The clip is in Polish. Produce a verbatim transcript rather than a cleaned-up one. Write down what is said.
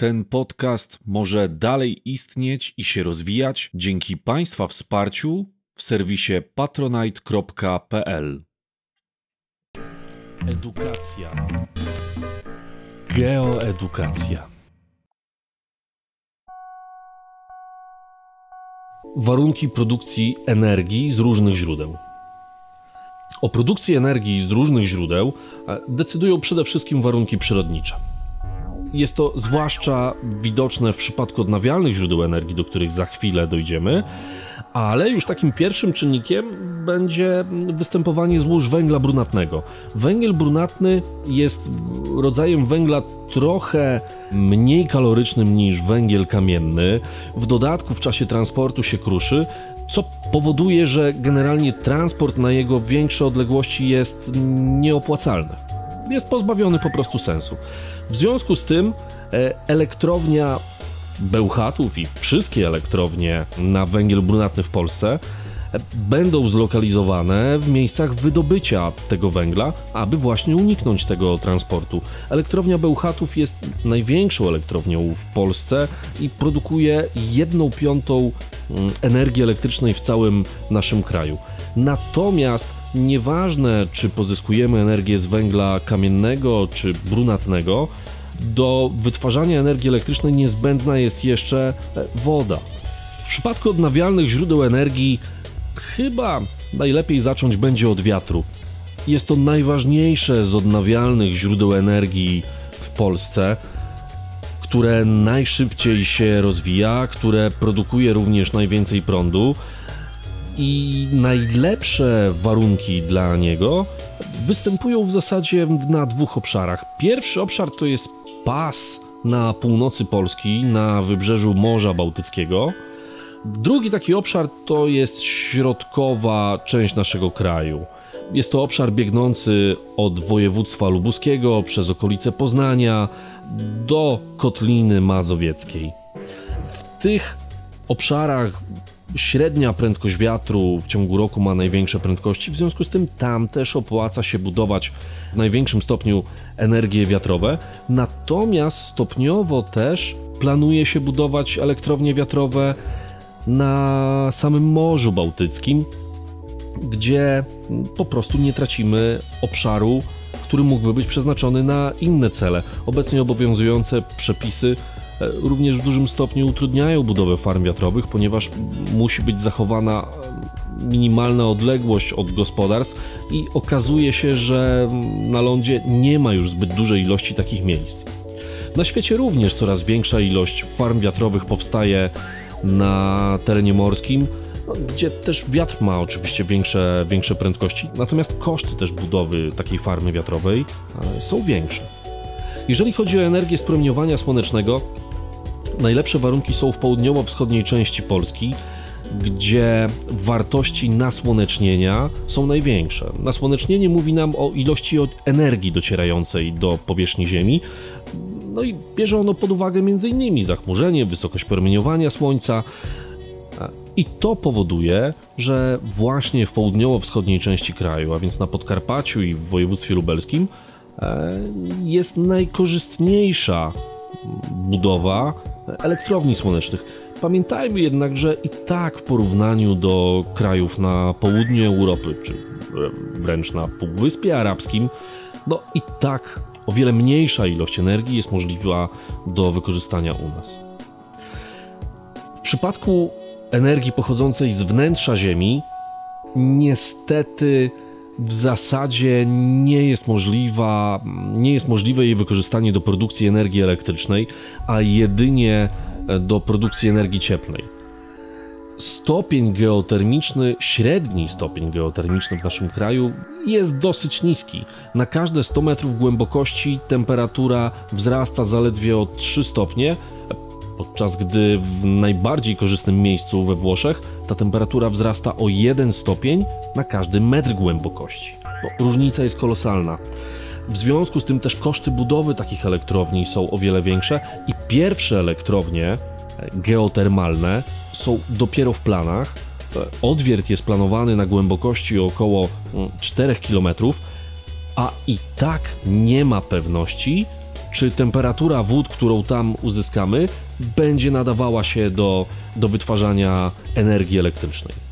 Ten podcast może dalej istnieć i się rozwijać dzięki Państwa wsparciu w serwisie patronite kropka p l. Edukacja. Geoedukacja. Warunki produkcji energii z różnych źródeł. O produkcji energii z różnych źródeł decydują przede wszystkim warunki przyrodnicze. Jest to zwłaszcza widoczne w przypadku odnawialnych źródeł energii, do których za chwilę dojdziemy, ale już takim pierwszym czynnikiem będzie występowanie złóż węgla brunatnego. Węgiel brunatny jest rodzajem węgla trochę mniej kalorycznym niż węgiel kamienny. W dodatku w czasie transportu się kruszy, co powoduje, że generalnie transport na jego większe odległości jest nieopłacalny. Jest pozbawiony po prostu sensu. W związku z tym elektrownia Bełchatów i wszystkie elektrownie na węgiel brunatny w Polsce będą zlokalizowane w miejscach wydobycia tego węgla, aby właśnie uniknąć tego transportu. Elektrownia Bełchatów jest największą elektrownią w Polsce i produkuje jedną piątą energii elektrycznej w całym naszym kraju. Natomiast nieważne, czy pozyskujemy energię z węgla kamiennego czy brunatnego, do wytwarzania energii elektrycznej niezbędna jest jeszcze woda. W przypadku odnawialnych źródeł energii chyba najlepiej zacząć będzie od wiatru. Jest to najważniejsze z odnawialnych źródeł energii w Polsce, które najszybciej się rozwija, które produkuje również najwięcej prądu i najlepsze warunki dla niego występują w zasadzie na dwóch obszarach. Pierwszy obszar to jest pas na północy Polski, na wybrzeżu Morza Bałtyckiego. Drugi taki obszar to jest środkowa część naszego kraju. Jest to obszar biegnący od województwa lubuskiego przez okolice Poznania do Kotliny Mazowieckiej. W tych obszarach średnia prędkość wiatru w ciągu roku ma największe prędkości, w związku z tym tam też opłaca się budować w największym stopniu energie wiatrowe, natomiast stopniowo też planuje się budować elektrownie wiatrowe na samym Morzu Bałtyckim, gdzie po prostu nie tracimy obszaru, który mógłby być przeznaczony na inne cele. Obecnie obowiązujące przepisy również w dużym stopniu utrudniają budowę farm wiatrowych, ponieważ musi być zachowana minimalna odległość od gospodarstw i okazuje się, że na lądzie nie ma już zbyt dużej ilości takich miejsc. Na świecie również coraz większa ilość farm wiatrowych powstaje na terenie morskim, gdzie też wiatr ma oczywiście większe, większe prędkości, natomiast koszty też budowy takiej farmy wiatrowej są większe. Jeżeli chodzi o energię z promieniowania słonecznego, najlepsze warunki są w południowo-wschodniej części Polski, gdzie wartości nasłonecznienia są największe. Nasłonecznienie mówi nam o ilości energii docierającej do powierzchni Ziemi, no i bierze ono pod uwagę między innymi zachmurzenie, wysokość promieniowania Słońca i to powoduje, że właśnie w południowo-wschodniej części kraju, a więc na Podkarpaciu i w województwie lubelskim, jest najkorzystniejsza budowa elektrowni słonecznych. Pamiętajmy jednak, że i tak w porównaniu do krajów na południu Europy, czy wręcz na Półwyspie Arabskim, no i tak o wiele mniejsza ilość energii jest możliwa do wykorzystania u nas. W przypadku energii pochodzącej z wnętrza Ziemi, niestety w zasadzie nie jest możliwa, nie jest możliwe jej wykorzystanie do produkcji energii elektrycznej, a jedynie do produkcji energii cieplnej. Stopień geotermiczny, średni stopień geotermiczny w naszym kraju jest dosyć niski. Na każde sto metrów głębokości temperatura wzrasta zaledwie o trzy stopnie, podczas gdy w najbardziej korzystnym miejscu we Włoszech ta temperatura wzrasta o jeden stopień na każdy metr głębokości. Bo różnica jest kolosalna. W związku z tym też koszty budowy takich elektrowni są o wiele większe i pierwsze elektrownie geotermalne są dopiero w planach. Odwiert jest planowany na głębokości około czterech kilometrów, a i tak nie ma pewności, czy temperatura wód, którą tam uzyskamy, będzie nadawała się do, do wytwarzania energii elektrycznej.